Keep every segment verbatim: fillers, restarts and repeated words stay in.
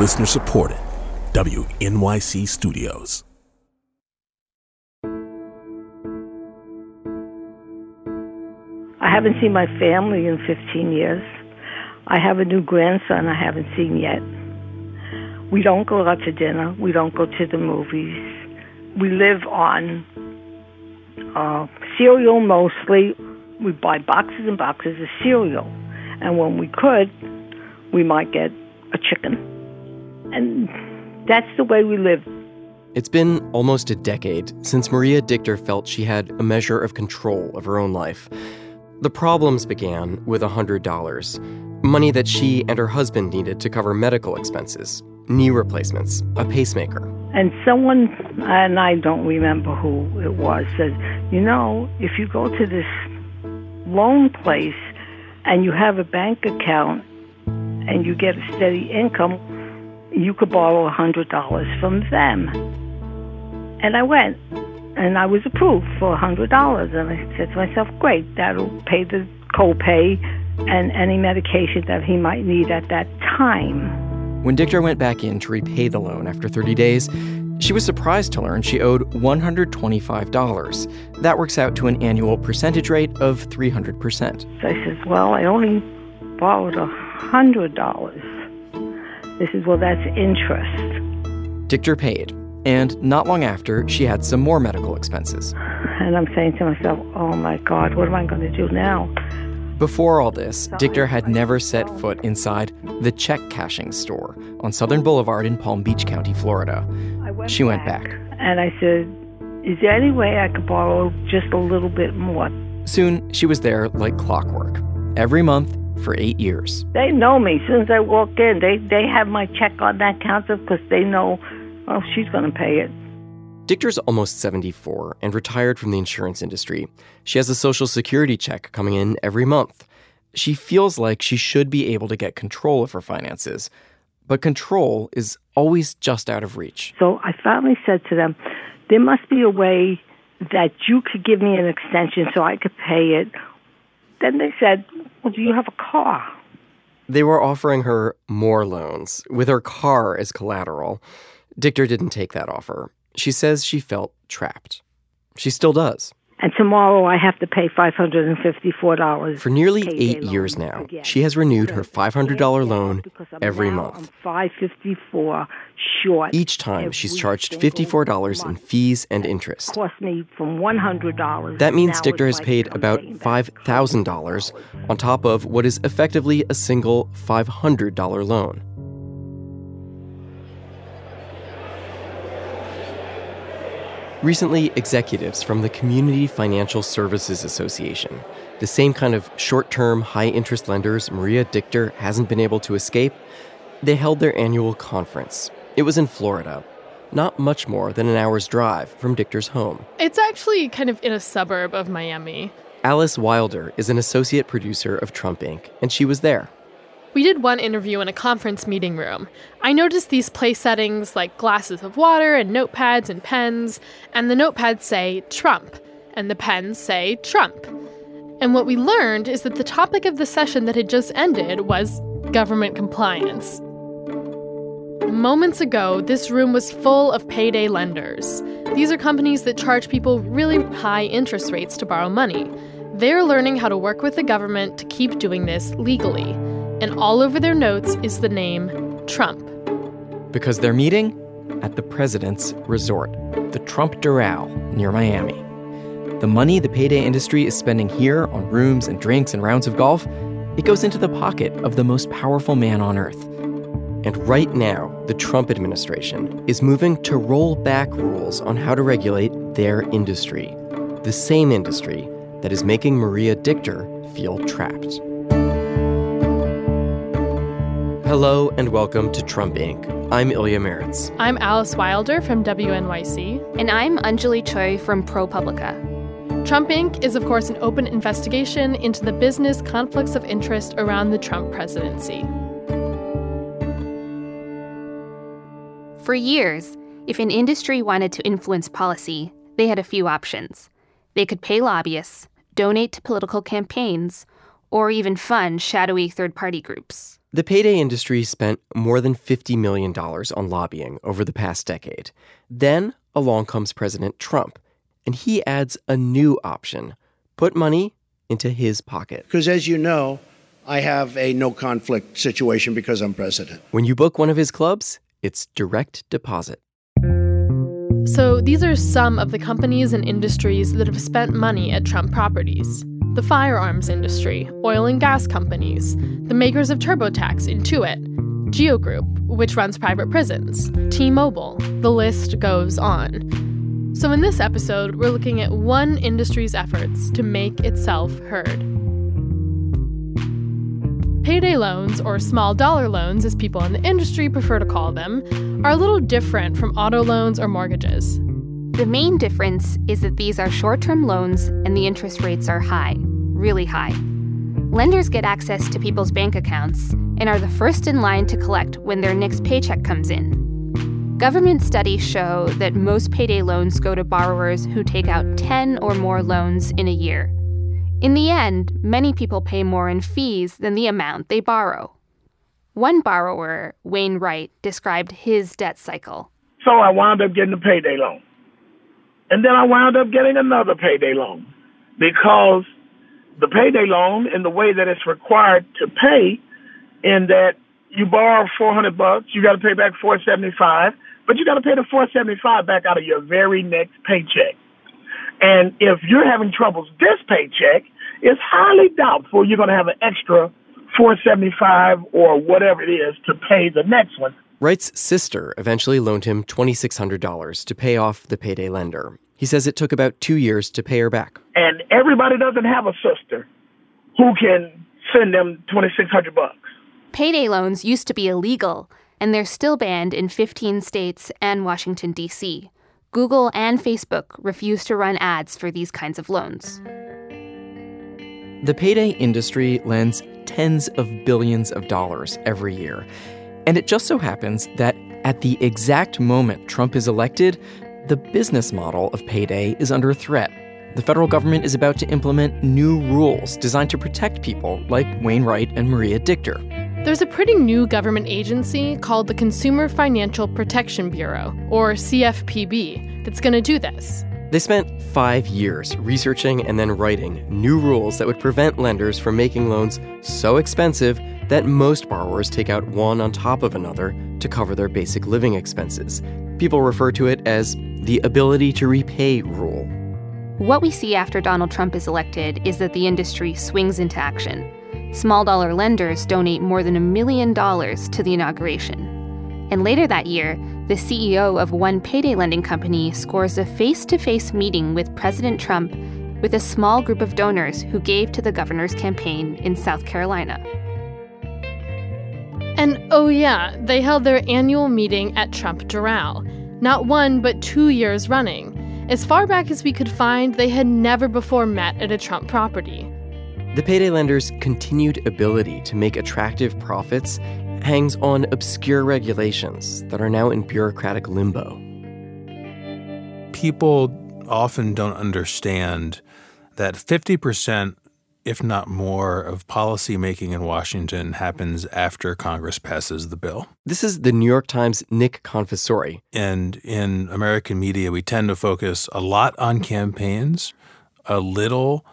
Listener supported, W N Y C Studios. I haven't seen my family in fifteen years. I have a new grandson I haven't seen yet. We don't go out to dinner. We don't go to the movies. We live on uh, cereal mostly. We buy boxes and boxes of cereal. And when we could, we might get a chicken. And that's the way we live. It's been almost a decade since Maria Dichter felt she had a measure of control of her own life. The problems began with one hundred dollars, money that she and her husband needed to cover medical expenses, knee replacements, a pacemaker. And someone, and I don't remember who it was, said, you know, if you go to this loan place and you have a bank account and you get a steady income, you could borrow one hundred dollars from them. And I went, and I was approved for one hundred dollars. And I said to myself, great, that'll pay the copay and any medication that he might need at that time. When Dichter went back in to repay the loan after thirty days, she was surprised to learn she owed one hundred twenty-five dollars. That works out to an annual percentage rate of three hundred percent. So I says, well, I only borrowed one hundred dollars. This is, well, that's interest. Dichter paid, and not long after, she had some more medical expenses. And I'm saying to myself, oh my God, what am I going to do now? Before all this, Dichter had never set foot inside the check cashing store on Southern Boulevard in Palm Beach County, Florida. Went she went back. back. And I said, is there any way I could borrow just a little bit more? Soon, she was there like clockwork, every month for eight years. They know me. As soon as I walk in, they, they have my check on that counter because they know, oh, she's going to pay it. Dichter's almost seventy-four and retired from the insurance industry. She has a Social Security check coming in every month. She feels like she should be able to get control of her finances, but control is always just out of reach. So I finally said to them, there must be a way that you could give me an extension so I could pay it. Then they said, well, do you have a car? They were offering her more loans, with her car as collateral. Dichter didn't take that offer. She says she felt trapped. She still does. And tomorrow I have to pay five hundred fifty-four dollars. For nearly eight years now, she has renewed her five hundred dollars loan every month. five hundred fifty-four dollars short. Each time she's charged fifty-four dollars in fees and interest. Cost me from one hundred dollars. That means Dichter has paid about five thousand dollars on top of what is effectively a single five hundred dollars loan. Recently, executives from the Community Financial Services Association, the same kind of short-term, high-interest lenders Maria Dichter hasn't been able to escape, they held their annual conference. It was in Florida, not much more than an hour's drive from Dichter's home. It's actually kind of in a suburb of Miami. Alice Wilder is an associate producer of Trump Incorporated, and she was there. We did one interview in a conference meeting room. I noticed these place settings like glasses of water and notepads and pens, and the notepads say Trump, and the pens say Trump. And what we learned is that the topic of the session that had just ended was government compliance. Moments ago, this room was full of payday lenders. These are companies that charge people really high interest rates to borrow money. They're learning how to work with the government to keep doing this legally. And all over their notes is the name Trump. Because they're meeting at the president's resort, the Trump Doral near Miami. The money the payday industry is spending here on rooms and drinks and rounds of golf, it goes into the pocket of the most powerful man on earth. And right now, the Trump administration is moving to roll back rules on how to regulate their industry, the same industry that is making Maria Dichter feel trapped. Hello and welcome to Trump Incorporated. I'm Ilya Maritz. I'm Alice Wilder from W N Y C. And I'm Anjali Choi from ProPublica. Trump Incorporated is, of course, an open investigation into the business conflicts of interest around the Trump presidency. For years, if an industry wanted to influence policy, they had a few options. They could pay lobbyists, donate to political campaigns, or even fund shadowy third-party groups. The payday industry spent more than fifty million dollars on lobbying over the past decade. Then along comes President Trump, and he adds a new option, put money into his pocket. Because as you know, I have a no-conflict situation because I'm president. When you book one of his clubs, it's direct deposit. So these are some of the companies and industries that have spent money at Trump properties. The firearms industry, oil and gas companies, the makers of TurboTax, Intuit, GeoGroup, which runs private prisons, T-Mobile. The list goes on. So in this episode, we're looking at one industry's efforts to make itself heard. Payday loans, or small dollar loans as people in the industry prefer to call them, are a little different from auto loans or mortgages. The main difference is that these are short-term loans and the interest rates are high, really high. Lenders get access to people's bank accounts and are the first in line to collect when their next paycheck comes in. Government studies show that most payday loans go to borrowers who take out ten or more loans in a year. In the end, many people pay more in fees than the amount they borrow. One borrower, Wayne Wright, described his debt cycle. So I wound up getting a payday loan. And then I wound up getting another payday loan because the payday loan, in the way that it's required to pay, in that you borrow four hundred bucks, you got to pay back four hundred seventy-five, but you got to pay the four hundred seventy-five back out of your very next paycheck. And if you're having troubles this paycheck, it's highly doubtful you're going to have an extra four hundred seventy-five or whatever it is to pay the next one. Wright's sister eventually loaned him two thousand six hundred dollars to pay off the payday lender. He says it took about two years to pay her back. And everybody doesn't have a sister who can send them two thousand six hundred bucks. Payday loans used to be illegal, and they're still banned in fifteen states and Washington, D C Google and Facebook refuse to run ads for these kinds of loans. The payday industry lends tens of billions of dollars every year. And it just so happens that at the exact moment Trump is elected, the business model of payday is under threat. The federal government is about to implement new rules designed to protect people like Wayne Wright and Maria Dichter. There's a pretty new government agency called the Consumer Financial Protection Bureau, or C F P B, that's going to do this. They spent five years researching and then writing new rules that would prevent lenders from making loans so expensive that most borrowers take out one on top of another to cover their basic living expenses. People refer to it as the ability to repay rule. What we see after Donald Trump is elected is that the industry swings into action. Small-dollar lenders donate more than a million dollars to the inauguration. And later that year, the C E O of one payday lending company scores a face-to-face meeting with President Trump with a small group of donors who gave to the governor's campaign in South Carolina. And oh yeah, they held their annual meeting at Trump Doral. Not one, but two years running. As far back as we could find, they had never before met at a Trump property. The payday lender's continued ability to make attractive profits hangs on obscure regulations that are now in bureaucratic limbo. People often don't understand that fifty percent, if not more, of policymaking in Washington happens after Congress passes the bill. This is the New York Times' Nick Confessori. And in American media, we tend to focus a lot on campaigns, a little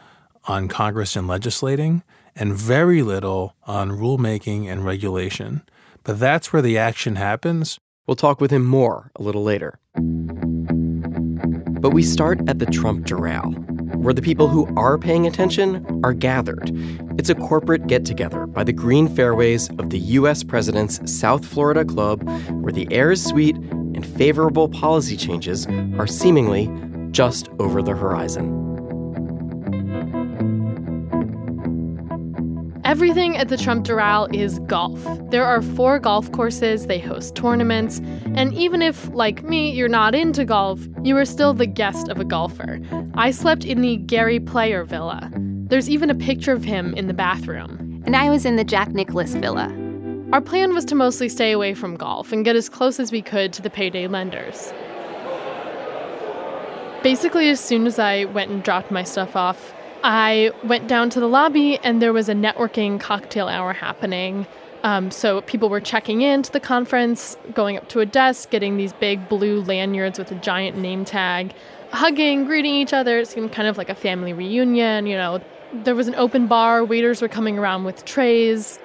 on Congress and legislating, and very little on rulemaking and regulation. But that's where the action happens. We'll talk with him more a little later. But we start at the Trump Doral, where the people who are paying attention are gathered. It's a corporate get-together by the green fairways of the U S President's South Florida Club, where the air is sweet and favorable policy changes are seemingly just over the horizon. Everything at the Trump Doral is golf. There are four golf courses, they host tournaments, and even if, like me, you're not into golf, you are still the guest of a golfer. I slept in the Gary Player villa. There's even a picture of him in the bathroom. And I was in the Jack Nicklaus villa. Our plan was to mostly stay away from golf and get as close as we could to the payday lenders. Basically, as soon as I went and dropped my stuff off, I went down to the lobby and there was a networking cocktail hour happening. Um, so people were checking into the conference, going up to a desk, getting these big blue lanyards with a giant name tag, hugging, greeting each other. It seemed kind of like a family reunion, you know. There was an open bar. Waiters were coming around with trays,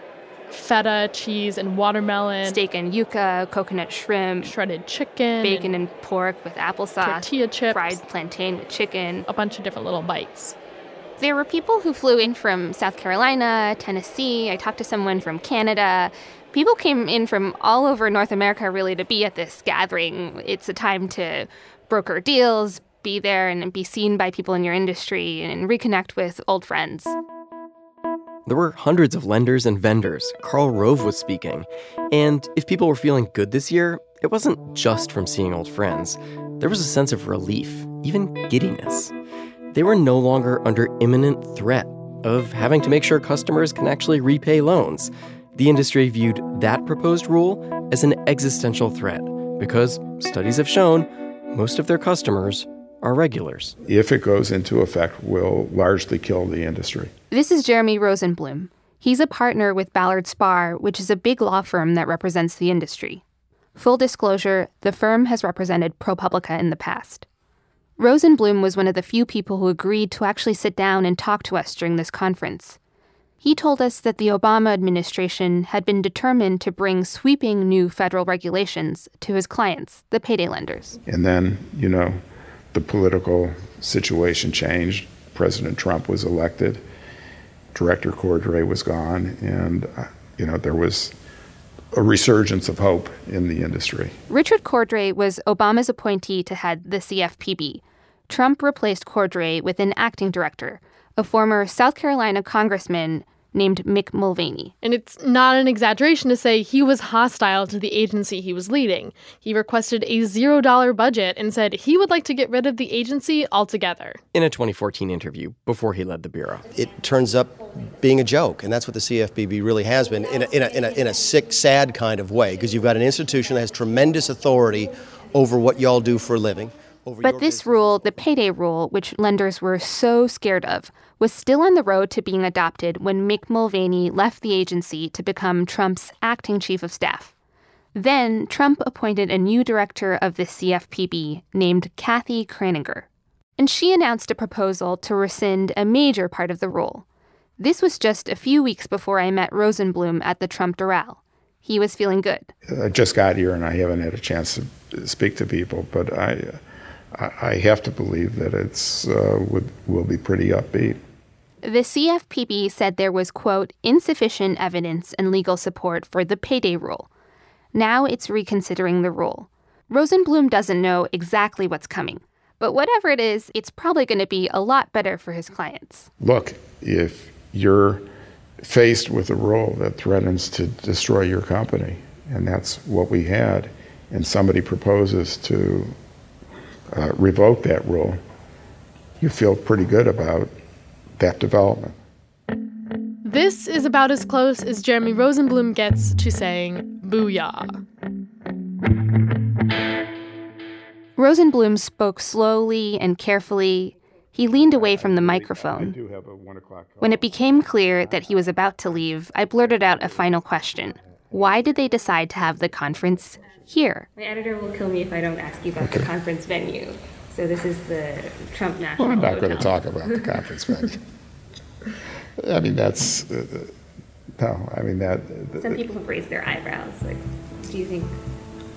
feta, cheese, and watermelon. Steak and yuca, coconut shrimp. Shredded chicken. Bacon and, and pork with applesauce. Tortilla chips. Fried plantain with chicken. A bunch of different little bites. There were people who flew in from South Carolina, Tennessee. I talked to someone from Canada. People came in from all over North America, really, to be at this gathering. It's a time to broker deals, be there and be seen by people in your industry and reconnect with old friends. There were hundreds of lenders and vendors. Carl Rove was speaking. And if people were feeling good this year, it wasn't just from seeing old friends. There was a sense of relief, even giddiness. They were no longer under imminent threat of having to make sure customers can actually repay loans. The industry viewed that proposed rule as an existential threat because studies have shown most of their customers are regulars. If it goes into effect, will largely kill the industry. This is Jeremy Rosenblum. He's a partner with Ballard Spahr, which is a big law firm that represents the industry. Full disclosure, the firm has represented ProPublica in the past. Rosenblum was one of the few people who agreed to actually sit down and talk to us during this conference. He told us that the Obama administration had been determined to bring sweeping new federal regulations to his clients, the payday lenders. And then, you know, the political situation changed. President Trump was elected. Director Cordray was gone. And, you know, there was a resurgence of hope in the industry. Richard Cordray was Obama's appointee to head the C F P B. Trump replaced Cordray with an acting director, a former South Carolina congressman named Mick Mulvaney. And it's not an exaggeration to say he was hostile to the agency he was leading. He requested a zero dollar budget and said he would like to get rid of the agency altogether. In a twenty fourteen interview, before he led the Bureau. It turns up being a joke, and that's what the C F P B really has been, in a, in a, in a, in a sick, sad kind of way, because you've got an institution that has tremendous authority over what y'all do for a living. But this rule, the payday rule, which lenders were so scared of, was still on the road to being adopted when Mick Mulvaney left the agency to become Trump's acting chief of staff. Then Trump appointed a new director of the C F P B named Kathy Kraninger. And she announced a proposal to rescind a major part of the rule. This was just a few weeks before I met Rosenblum at the Trump Doral. He was feeling good. I just got here and I haven't had a chance to speak to people, but I... Uh... I have to believe that it's uh, would, will be pretty upbeat. The C F P B said there was, quote, insufficient evidence and legal support for the payday rule. Now it's reconsidering the rule. Rosenblum doesn't know exactly what's coming, but whatever it is, it's probably going to be a lot better for his clients. Look, if you're faced with a rule that threatens to destroy your company, and that's what we had, and somebody proposes to Uh, revoke that rule, you feel pretty good about that development. This is about as close as Jeremy Rosenblum gets to saying booyah. Rosenblum spoke slowly and carefully. He leaned away from the microphone. When it became clear that he was about to leave, I blurted out a final question. Why did they decide to have the conference here? My editor will kill me if I don't ask you about okay. The conference venue. So this is the Trump National Well, I'm not Hotel. Going to talk about the conference venue. I mean, that's... Uh, no, I mean, that... Uh, Some people have raised their eyebrows. Like, do you think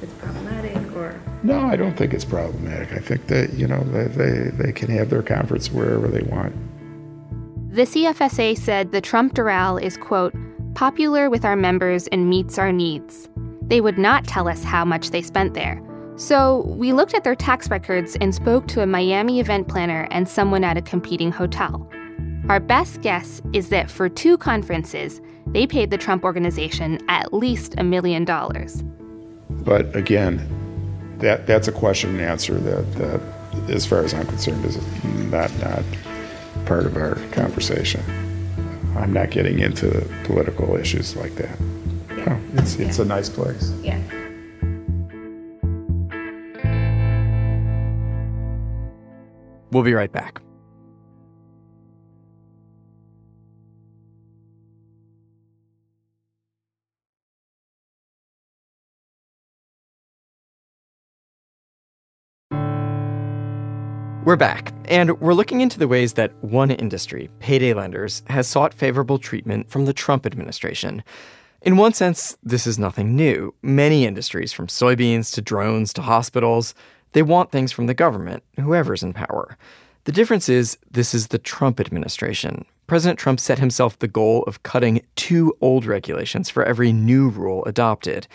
it's problematic or... No, I don't think it's problematic. I think that, you know, they, they, they can have their conference wherever they want. The C F S A said the Trump Doral is, quote, popular with our members and meets our needs. They would not tell us how much they spent there. So we looked at their tax records and spoke to a Miami event planner and someone at a competing hotel. Our best guess is that for two conferences, they paid the Trump organization at least a million dollars. But again, that that's a question and answer that, that as far as I'm concerned, is not, not part of our conversation. I'm not getting into political issues like that. Yeah. No, it's it's yeah. a nice place. Yeah. We'll be right back. We're back, and we're looking into the ways that one industry, payday lenders, has sought favorable treatment from the Trump administration. In one sense, this is nothing new. Many industries, from soybeans to drones to hospitals, they want things from the government, whoever's in power. The difference is, this is the Trump administration. President Trump set himself the goal of cutting two old regulations for every new rule adopted.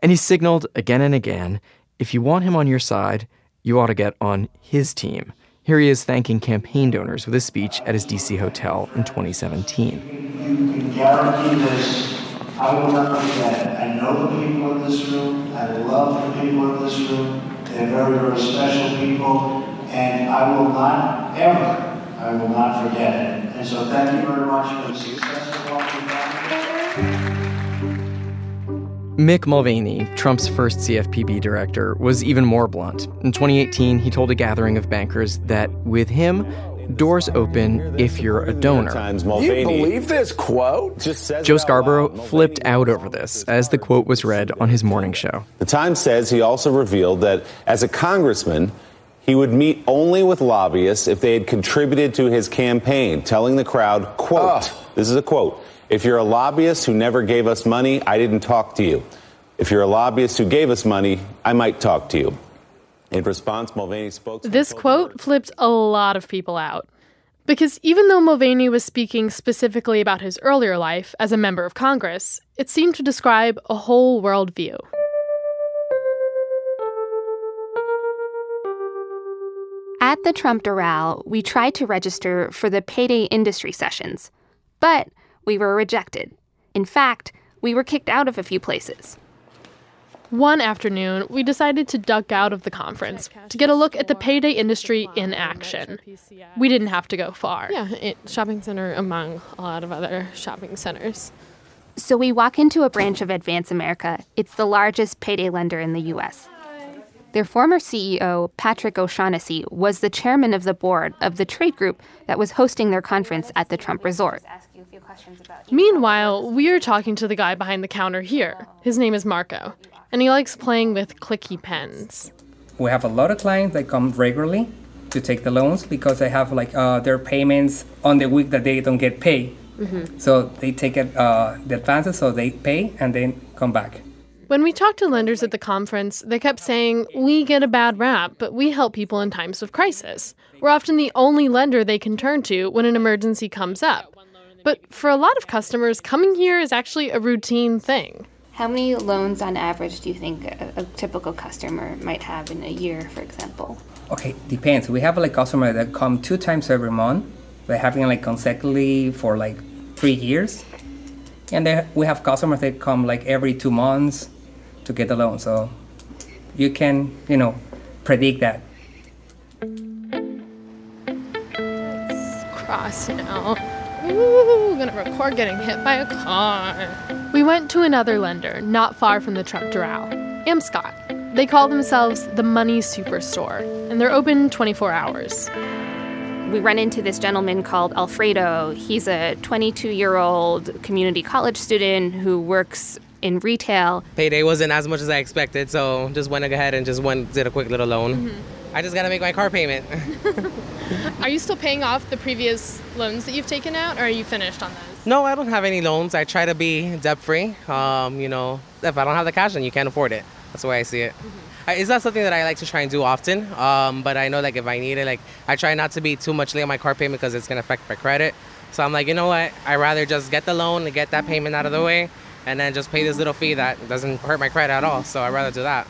And he signaled again and again, if you want him on your side, you ought to get on his team. Here he is thanking campaign donors with a speech at his D C hotel in twenty seventeen. You can guarantee this. I will not forget. I know the people in this room. I love the people in this room. They're very, very special people. And I will not ever, I will not forget it. And so thank you very much for the successful welcome. Mick Mulvaney, Trump's first C F P B director, was even more blunt. In twenty eighteen, he told a gathering of bankers that with him, doors open if you're a donor. You believe this quote? Joe Scarborough flipped out over this as the quote was read on his morning show. The Times says he also revealed that as a congressman, he would meet only with lobbyists if they had contributed to his campaign, telling the crowd, quote, oh. This is a quote, if you're a lobbyist who never gave us money, I didn't talk to you. If you're a lobbyist who gave us money, I might talk to you. In response, Mulvaney spoke. This quote flipped a lot of people out. Because even though Mulvaney was speaking specifically about his earlier life as a member of Congress, it seemed to describe a whole worldview. At the Trump Doral, we tried to register for the payday industry sessions, but we were rejected. In fact, we were kicked out of a few places. One afternoon, we decided to duck out of the conference to get a look at the payday industry in action. We didn't have to go far. Yeah, it, shopping center among a lot of other shopping centers. So we walk into a branch of Advance America. It's the largest payday lender in the U S Their former C E O, Patrick O'Shaughnessy, was the chairman of the board of the trade group that was hosting their conference at the Trump Resort. Meanwhile, we're talking to the guy behind the counter here. His name is Marco, and he likes playing with clicky pens. We have a lot of clients that come regularly to take the loans because they have like uh, their payments on the week that they don't get paid. Mm-hmm. So they take it, uh, the advances, so they pay and then come back. When we talked to lenders at the conference, they kept saying, we get a bad rap, but we help people in times of crisis. We're often the only lender they can turn to when an emergency comes up. But for a lot of customers, coming here is actually a routine thing. How many loans on average do you think a, a typical customer might have in a year, for example? Okay, depends. We have like customers that come two times every month. They're having like consecutively for like three years. And they, we have customers that come like every two months. To get a loan, so you can, you know, predict that. Let's cross now. Ooh, gonna record getting hit by a car. We went to another lender not far from the Trump Doral, Amscott. They call themselves the Money Superstore, and they're open twenty-four hours. We run into this gentleman called Alfredo. He's a twenty-two-year-old community college student who works in retail. Payday wasn't as much as I expected, so just went ahead and just went did a quick little loan. Mm-hmm. I just gotta make my car payment. Are you still paying off the previous loans that you've taken out, or are you finished on those? No, I don't have any loans. I try to be debt-free. Um, you know, if I don't have the cash, then you can't afford it. That's the way I see it. Mm-hmm. I, it's not something that I like to try and do often, um, but I know like if I need it, like I try not to be too much late on my car payment because it's gonna affect my credit. So I'm like, you know what? I'd rather just get the loan and get that payment out of the way, and then just pay this little fee that doesn't hurt my credit at all. So I'd rather do that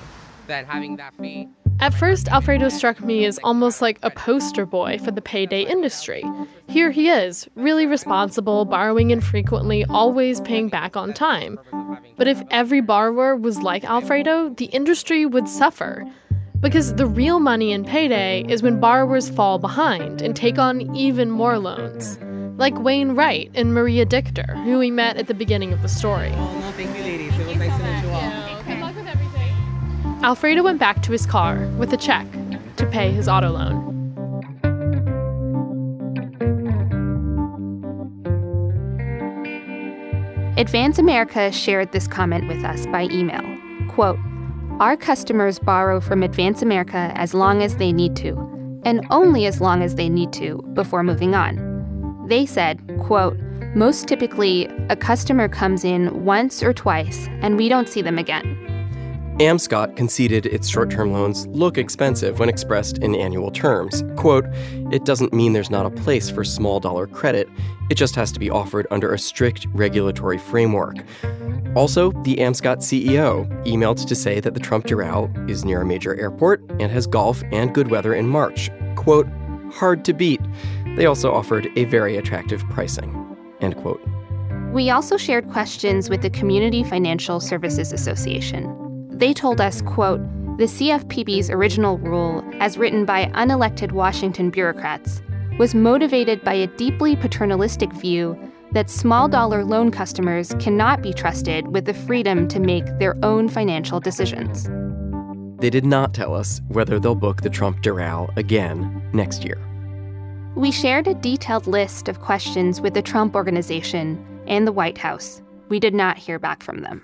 than having that fee. At first, Alfredo struck me as almost like a poster boy for the payday industry. Here he is, really responsible, borrowing infrequently, always paying back on time. But if every borrower was like Alfredo, the industry would suffer. Because the real money in payday is when borrowers fall behind and take on even more loans. Like Wayne Wright and Maria Dichter, who we met at the beginning of the story. Oh, no, thank you, ladies. It was nice to meet you all. Yeah, okay. Good luck with everything. Alfredo went back to his car with a check to pay his auto loan. Advance America shared this comment with us by email. Quote, our customers borrow from Advance America as long as they need to. and only as long as they need to before moving on. They said, quote, most typically, a customer comes in once or twice, and we don't see them again. Amscott conceded its short-term loans look expensive when expressed in annual terms. Quote, it doesn't mean there's not a place for small-dollar credit. It just has to be offered under a strict regulatory framework. Also, the Amscott C E O emailed to say that the Trump Doral is near a major airport and has golf and good weather in March. Quote, hard to beat. They also offered a very attractive pricing. End quote. We also shared questions with the Community Financial Services Association. They told us, quote, the C F P B's original rule, as written by unelected Washington bureaucrats, was motivated by a deeply paternalistic view that small-dollar loan customers cannot be trusted with the freedom to make their own financial decisions. They did not tell us whether they'll book the Trump Doral again next year. We shared a detailed list of questions with the Trump Organization and the White House. We did not hear back from them.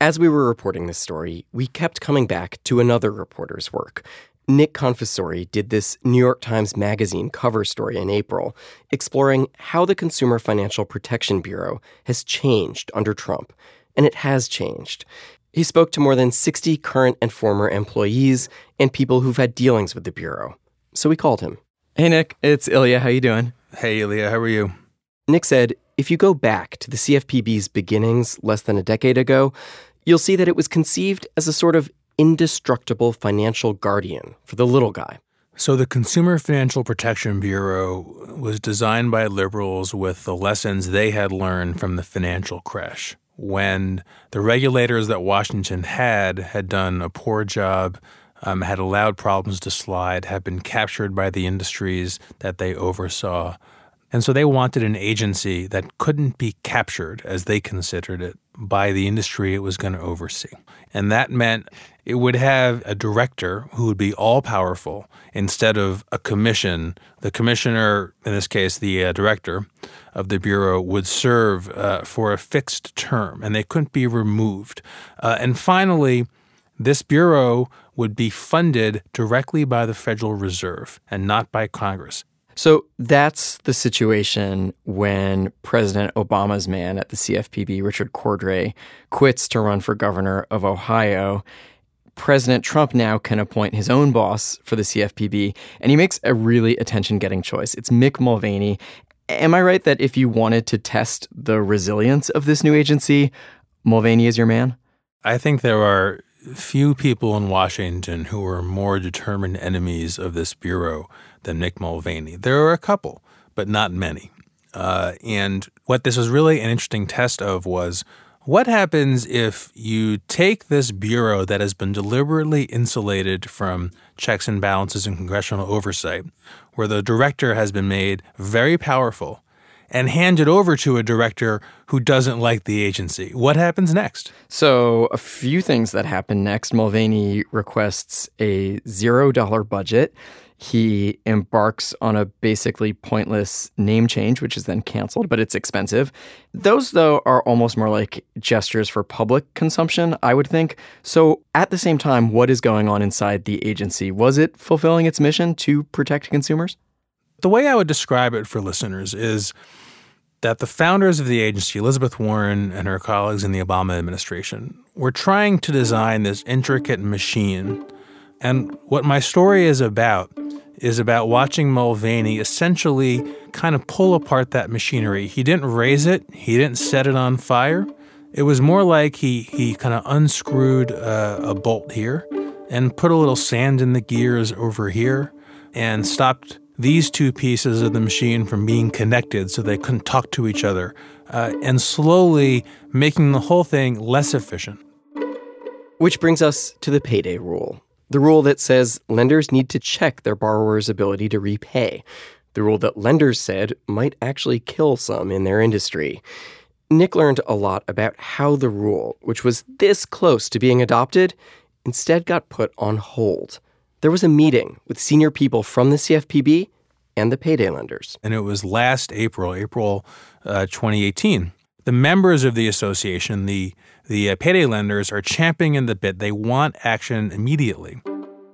As we were reporting this story, we kept coming back to another reporter's work. Nick Confessori did this New York Times Magazine cover story in April, exploring how the Consumer Financial Protection Bureau has changed under Trump. And it has changed. He spoke to more than sixty current and former employees and people who've had dealings with the Bureau. So we called him. Hey, Nick. It's Ilya. How you doing? Hey, Ilya. How are you? Nick said, if you go back to the C F P B's beginnings less than a decade ago, you'll see that it was conceived as a sort of indestructible financial guardian for the little guy. So the Consumer Financial Protection Bureau was designed by liberals with the lessons they had learned from the financial crash, when the regulators that Washington had had done a poor job, um, had allowed problems to slide, had been captured by the industries that they oversaw. And so they wanted an agency that couldn't be captured, as they considered it, by the industry it was going to oversee. And that meant it would have a director who would be all-powerful instead of a commission. The commissioner, in this case the uh, director of the Bureau, would serve uh, for a fixed term, and they couldn't be removed. Uh, and finally, this Bureau would be funded directly by the Federal Reserve and not by Congress. So that's the situation when President Obama's man at the C F P B, Richard Cordray, quits to run for governor of Ohio. President Trump now can appoint his own boss for the C F P B, and he makes a really attention-getting choice. It's Mick Mulvaney. Am I right that if you wanted to test the resilience of this new agency, Mulvaney is your man? I think there are few people in Washington who are more determined enemies of this Bureau than Mick Mulvaney. There are a couple, but not many. Uh, and what this was really an interesting test of was, what happens if you take this Bureau that has been deliberately insulated from checks and balances and congressional oversight, where the director has been made very powerful, and hand it over to a director who doesn't like the agency? What happens next? So a few things that happen next. Mulvaney requests a zero dollar budget. He embarks on a basically pointless name change, which is then canceled, but it's expensive. Those, though, are almost more like gestures for public consumption, I would think. So at the same time, what is going on inside the agency? Was it fulfilling its mission to protect consumers? The way I would describe it for listeners is that the founders of the agency, Elizabeth Warren and her colleagues in the Obama administration, were trying to design this intricate machine. And what my story is about is about watching Mulvaney essentially kind of pull apart that machinery. He didn't raise it. He didn't set it on fire. It was more like he he kind of unscrewed uh, a bolt here and put a little sand in the gears over here and stopped these two pieces of the machine from being connected so they couldn't talk to each other, uh, and slowly making the whole thing less efficient. Which brings us to the payday rule, the rule that says lenders need to check their borrowers' ability to repay, the rule that lenders said might actually kill some in their industry. Nick learned a lot about how the rule, which was this close to being adopted, instead got put on hold. There was a meeting with senior people from the C F P B and the payday lenders. And it was last April, April uh, twenty eighteen. The members of the association, the, the uh, payday lenders, are championing the bid. They want action immediately.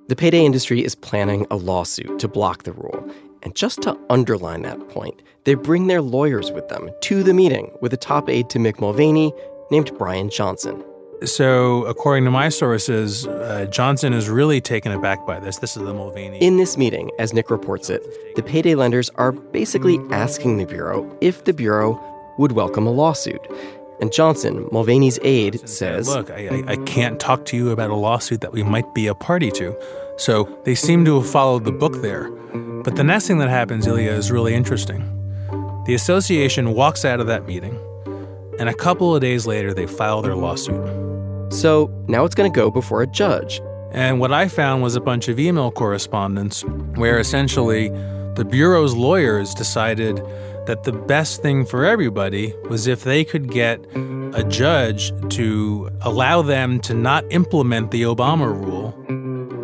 The payday industry is planning a lawsuit to block the rule. And just to underline that point, they bring their lawyers with them to the meeting with a top aide to Mick Mulvaney named Brian Johnson. So according to my sources, uh, Johnson is really taken aback by this. This is the Mulvaney. In this meeting, as Nick reports it, the payday lenders are basically asking the Bureau if the Bureau would welcome a lawsuit. And Johnson, Mulvaney's aide, says, look, I, I can't talk to you about a lawsuit that we might be a party to. So they seem to have followed the book there. But the next thing that happens, Ilya, is really interesting. The association walks out of that meeting, and a couple of days later, they file their lawsuit. So now it's going to go before a judge. And what I found was a bunch of email correspondence where essentially the Bureau's lawyers decided that the best thing for everybody was if they could get a judge to allow them to not implement the Obama rule.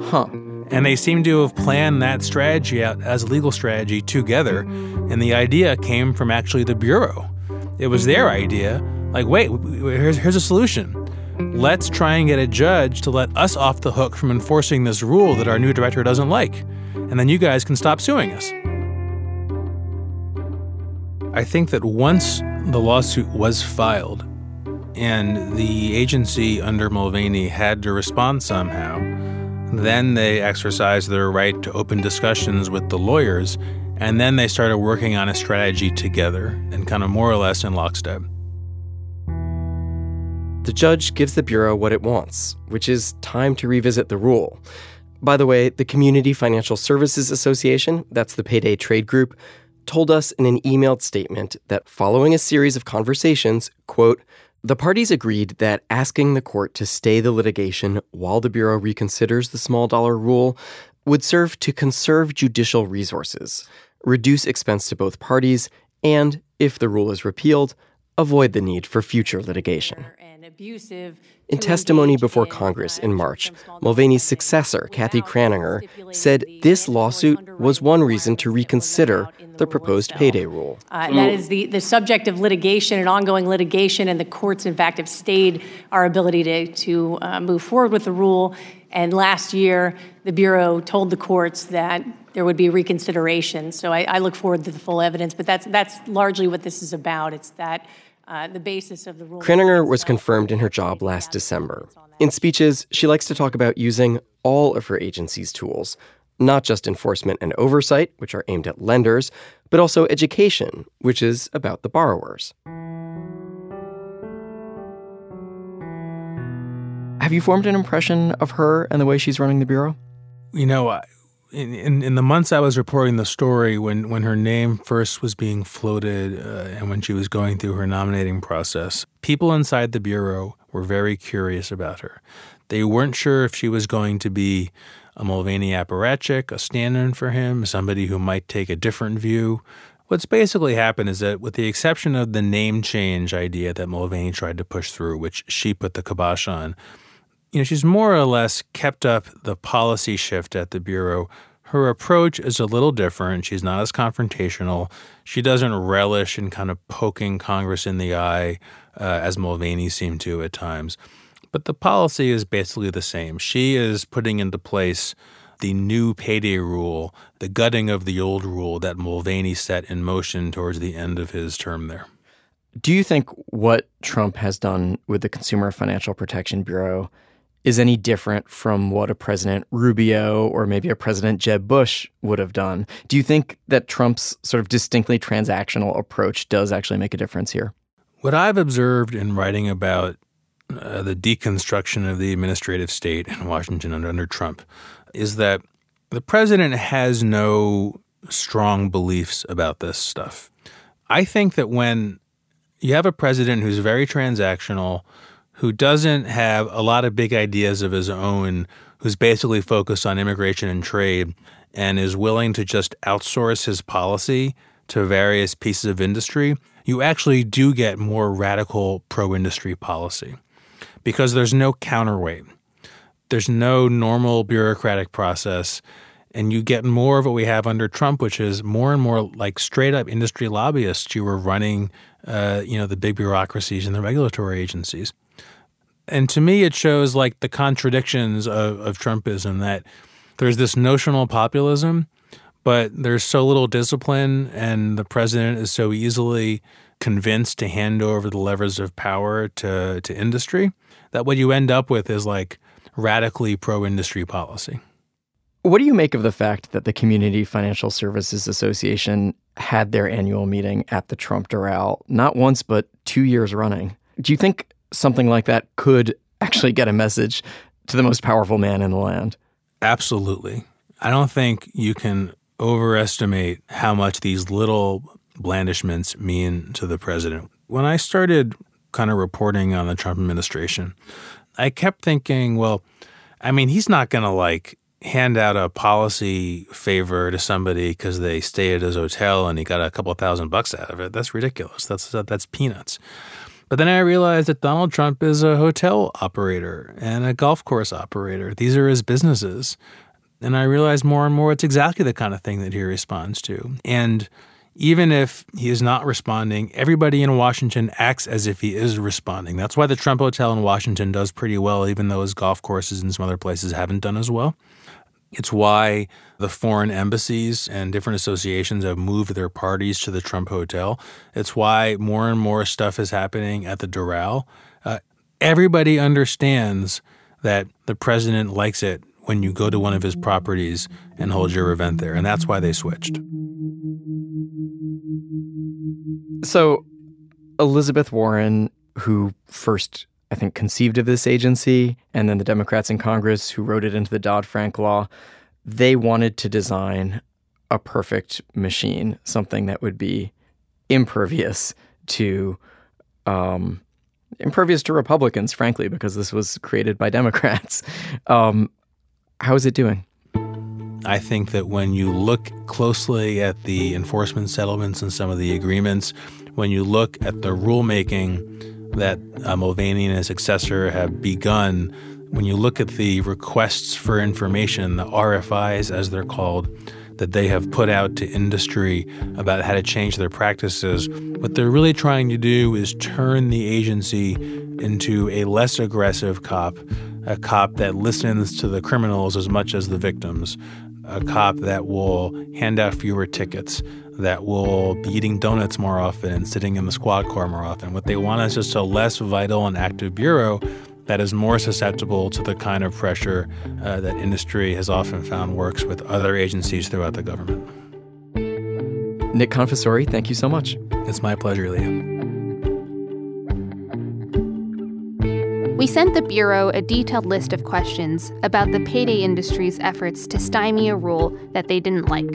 Huh. And they seem to have planned that strategy out as a legal strategy together. And the idea came from actually the Bureau. It was their idea. Like, wait, here's, here's a solution. Let's try and get a judge to let us off the hook from enforcing this rule that our new director doesn't like. And then you guys can stop suing us. I think that once the lawsuit was filed and the agency under Mulvaney had to respond somehow, then they exercised their right to open discussions with the lawyers, and then they started working on a strategy together and kind of more or less in lockstep. The judge gives the Bureau what it wants, which is time to revisit the rule. By the way, the Community Financial Services Association, that's the payday trade group, told us in an emailed statement that following a series of conversations, quote, the parties agreed that asking the court to stay the litigation while the Bureau reconsiders the small dollar rule would serve to conserve judicial resources, reduce expense to both parties, and, if the rule is repealed, avoid the need for future litigation. In testimony before Congress in March, Mulvaney's successor, Kathy Kraninger, said this lawsuit was one reason to reconsider the proposed payday rule. Uh, that is the, the subject of litigation and ongoing litigation, and the courts, in fact, have stayed our ability to, to uh, move forward with the rule. And last year, the Bureau told the courts that there would be reconsideration. So I, I look forward to the full evidence, but that's that's largely what this is about. It's that Uh, the basis of the rule. Kraninger was confirmed in her job last December. In speeches, she likes to talk about using all of her agency's tools, not just enforcement and oversight, which are aimed at lenders, but also education, which is about the borrowers. Have you formed an impression of her and the way she's running the Bureau? You know, I... In, in in the months I was reporting the story, when, when her name first was being floated uh, and when she was going through her nominating process, people inside the Bureau were very curious about her. They weren't sure if she was going to be a Mulvaney apparatchik, a stand-in for him, somebody who might take a different view. What's basically happened is that with the exception of the name change idea that Mulvaney tried to push through, which she put the kibosh on, you know, she's more or less kept up the policy shift at the Bureau. Her approach is a little different. She's not as confrontational. She doesn't relish in kind of poking Congress in the eye, uh, as Mulvaney seemed to at times. But the policy is basically the same. She is putting into place the new payday rule, the gutting of the old rule that Mulvaney set in motion towards the end of his term there. Do you think what Trump has done with the Consumer Financial Protection Bureau is any different from what a President Rubio or maybe a President Jeb Bush would have done? Do you think that Trump's sort of distinctly transactional approach does actually make a difference here? What I've observed in writing about uh, the deconstruction of the administrative state in Washington under, under Trump is that the president has no strong beliefs about this stuff. I think that when you have a president who's very transactional, who doesn't have a lot of big ideas of his own, who's basically focused on immigration and trade, and is willing to just outsource his policy to various pieces of industry, you actually do get more radical pro-industry policy because there's no counterweight. There's no normal bureaucratic process, and you get more of what we have under Trump, which is more and more like straight-up industry lobbyists who are running uh, you know, the big bureaucracies and the regulatory agencies. And to me, it shows like the contradictions of, of Trumpism, that there's this notional populism, but there's so little discipline, and the president is so easily convinced to hand over the levers of power to, to industry that what you end up with is like radically pro-industry policy. What do you make of the fact that the Community Financial Services Association had their annual meeting at the Trump Doral not once but two years running? Do you think something like that could actually get a message to the most powerful man in the land? Absolutely. I don't think you can overestimate how much these little blandishments mean to the president. When I started kind of reporting on the Trump administration, I kept thinking, well, I mean, he's not going to like hand out a policy favor to somebody because they stayed at his hotel and he got a couple thousand bucks out of it. That's ridiculous. That's that's peanuts. But then I realized that Donald Trump is a hotel operator and a golf course operator. These are his businesses. And I realized more and more it's exactly the kind of thing that he responds to. And even if he is not responding, everybody in Washington acts as if he is responding. That's why the Trump Hotel in Washington does pretty well, even though his golf courses and some other places haven't done as well. It's why the foreign embassies and different associations have moved their parties to the Trump Hotel. It's why more and more stuff is happening at the Doral. Uh, everybody understands that the president likes it when you go to one of his properties and hold your event there. And that's why they switched. So Elizabeth Warren, who first, I think, conceived of this agency, and then the Democrats in Congress who wrote it into the Dodd-Frank law, they wanted to design a perfect machine, something that would be impervious to um, impervious to Republicans, frankly, because this was created by Democrats. Um, how is it doing? I think that when you look closely at the enforcement settlements and some of the agreements, when you look at the rulemaking that uh, Mulvaney and his successor have begun, when you look at the requests for information, the R F Is as they're called, that they have put out to industry about how to change their practices, what they're really trying to do is turn the agency into a less aggressive cop, a cop that listens to the criminals as much as the victims, a cop that will hand out fewer tickets, that will be eating donuts more often and sitting in the squad car more often. What they want is just a less vital and active bureau that is more susceptible to the kind of pressure uh, that industry has often found works with other agencies throughout the government. Nick Confessori, thank you so much. It's my pleasure, Ilya. We sent the Bureau a detailed list of questions about the payday industry's efforts to stymie a rule that they didn't like,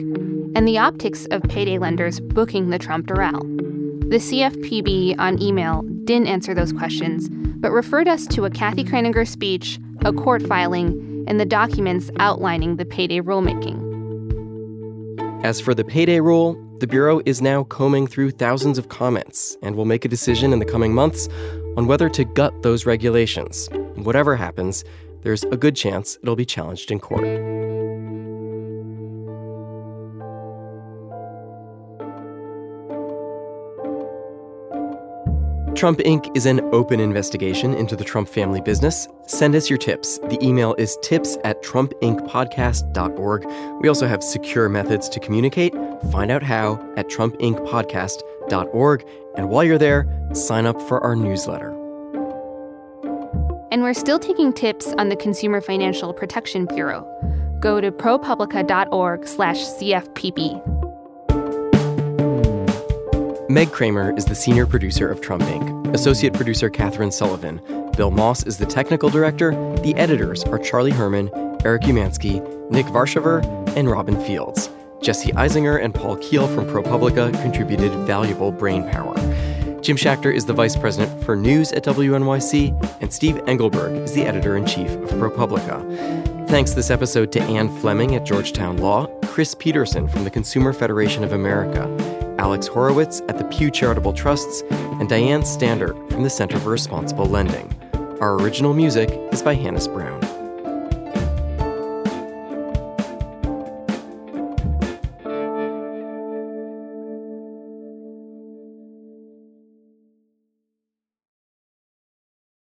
and the optics of payday lenders booking the Trump Doral. The C F P B on email didn't answer those questions, but referred us to a Kathy Kraninger speech, a court filing, and the documents outlining the payday rulemaking. As for the payday rule, the Bureau is now combing through thousands of comments and will make a decision in the coming months on whether to gut those regulations. Whatever happens, there's a good chance it'll be challenged in court. Trump Incorporated is an open investigation into the Trump family business. Send us your tips. The email is tips at trump inc podcast dot org. We also have secure methods to communicate. Find out how at trump inc podcast dot org. And while you're there, sign up for our newsletter. And we're still taking tips on the Consumer Financial Protection Bureau. Go to propublica dot org slash C F P B. Meg Kramer is the senior producer of Trump Incorporated. Associate producer Catherine Sullivan. Bill Moss is the technical director. The editors are Charlie Herman, Eric Umansky, Nick Varshaver, and Robin Fields. Jesse Eisinger and Paul Keel from ProPublica contributed valuable brain power. Jim Schachter is the vice president for news at W N Y C, and Steve Engelberg is the editor-in-chief of ProPublica. Thanks this episode to Anne Fleming at Georgetown Law, Chris Peterson from the Consumer Federation of America, Alex Horowitz at the Pew Charitable Trusts, and Diane Standard from the Center for Responsible Lending. Our original music is by Hannes Brown.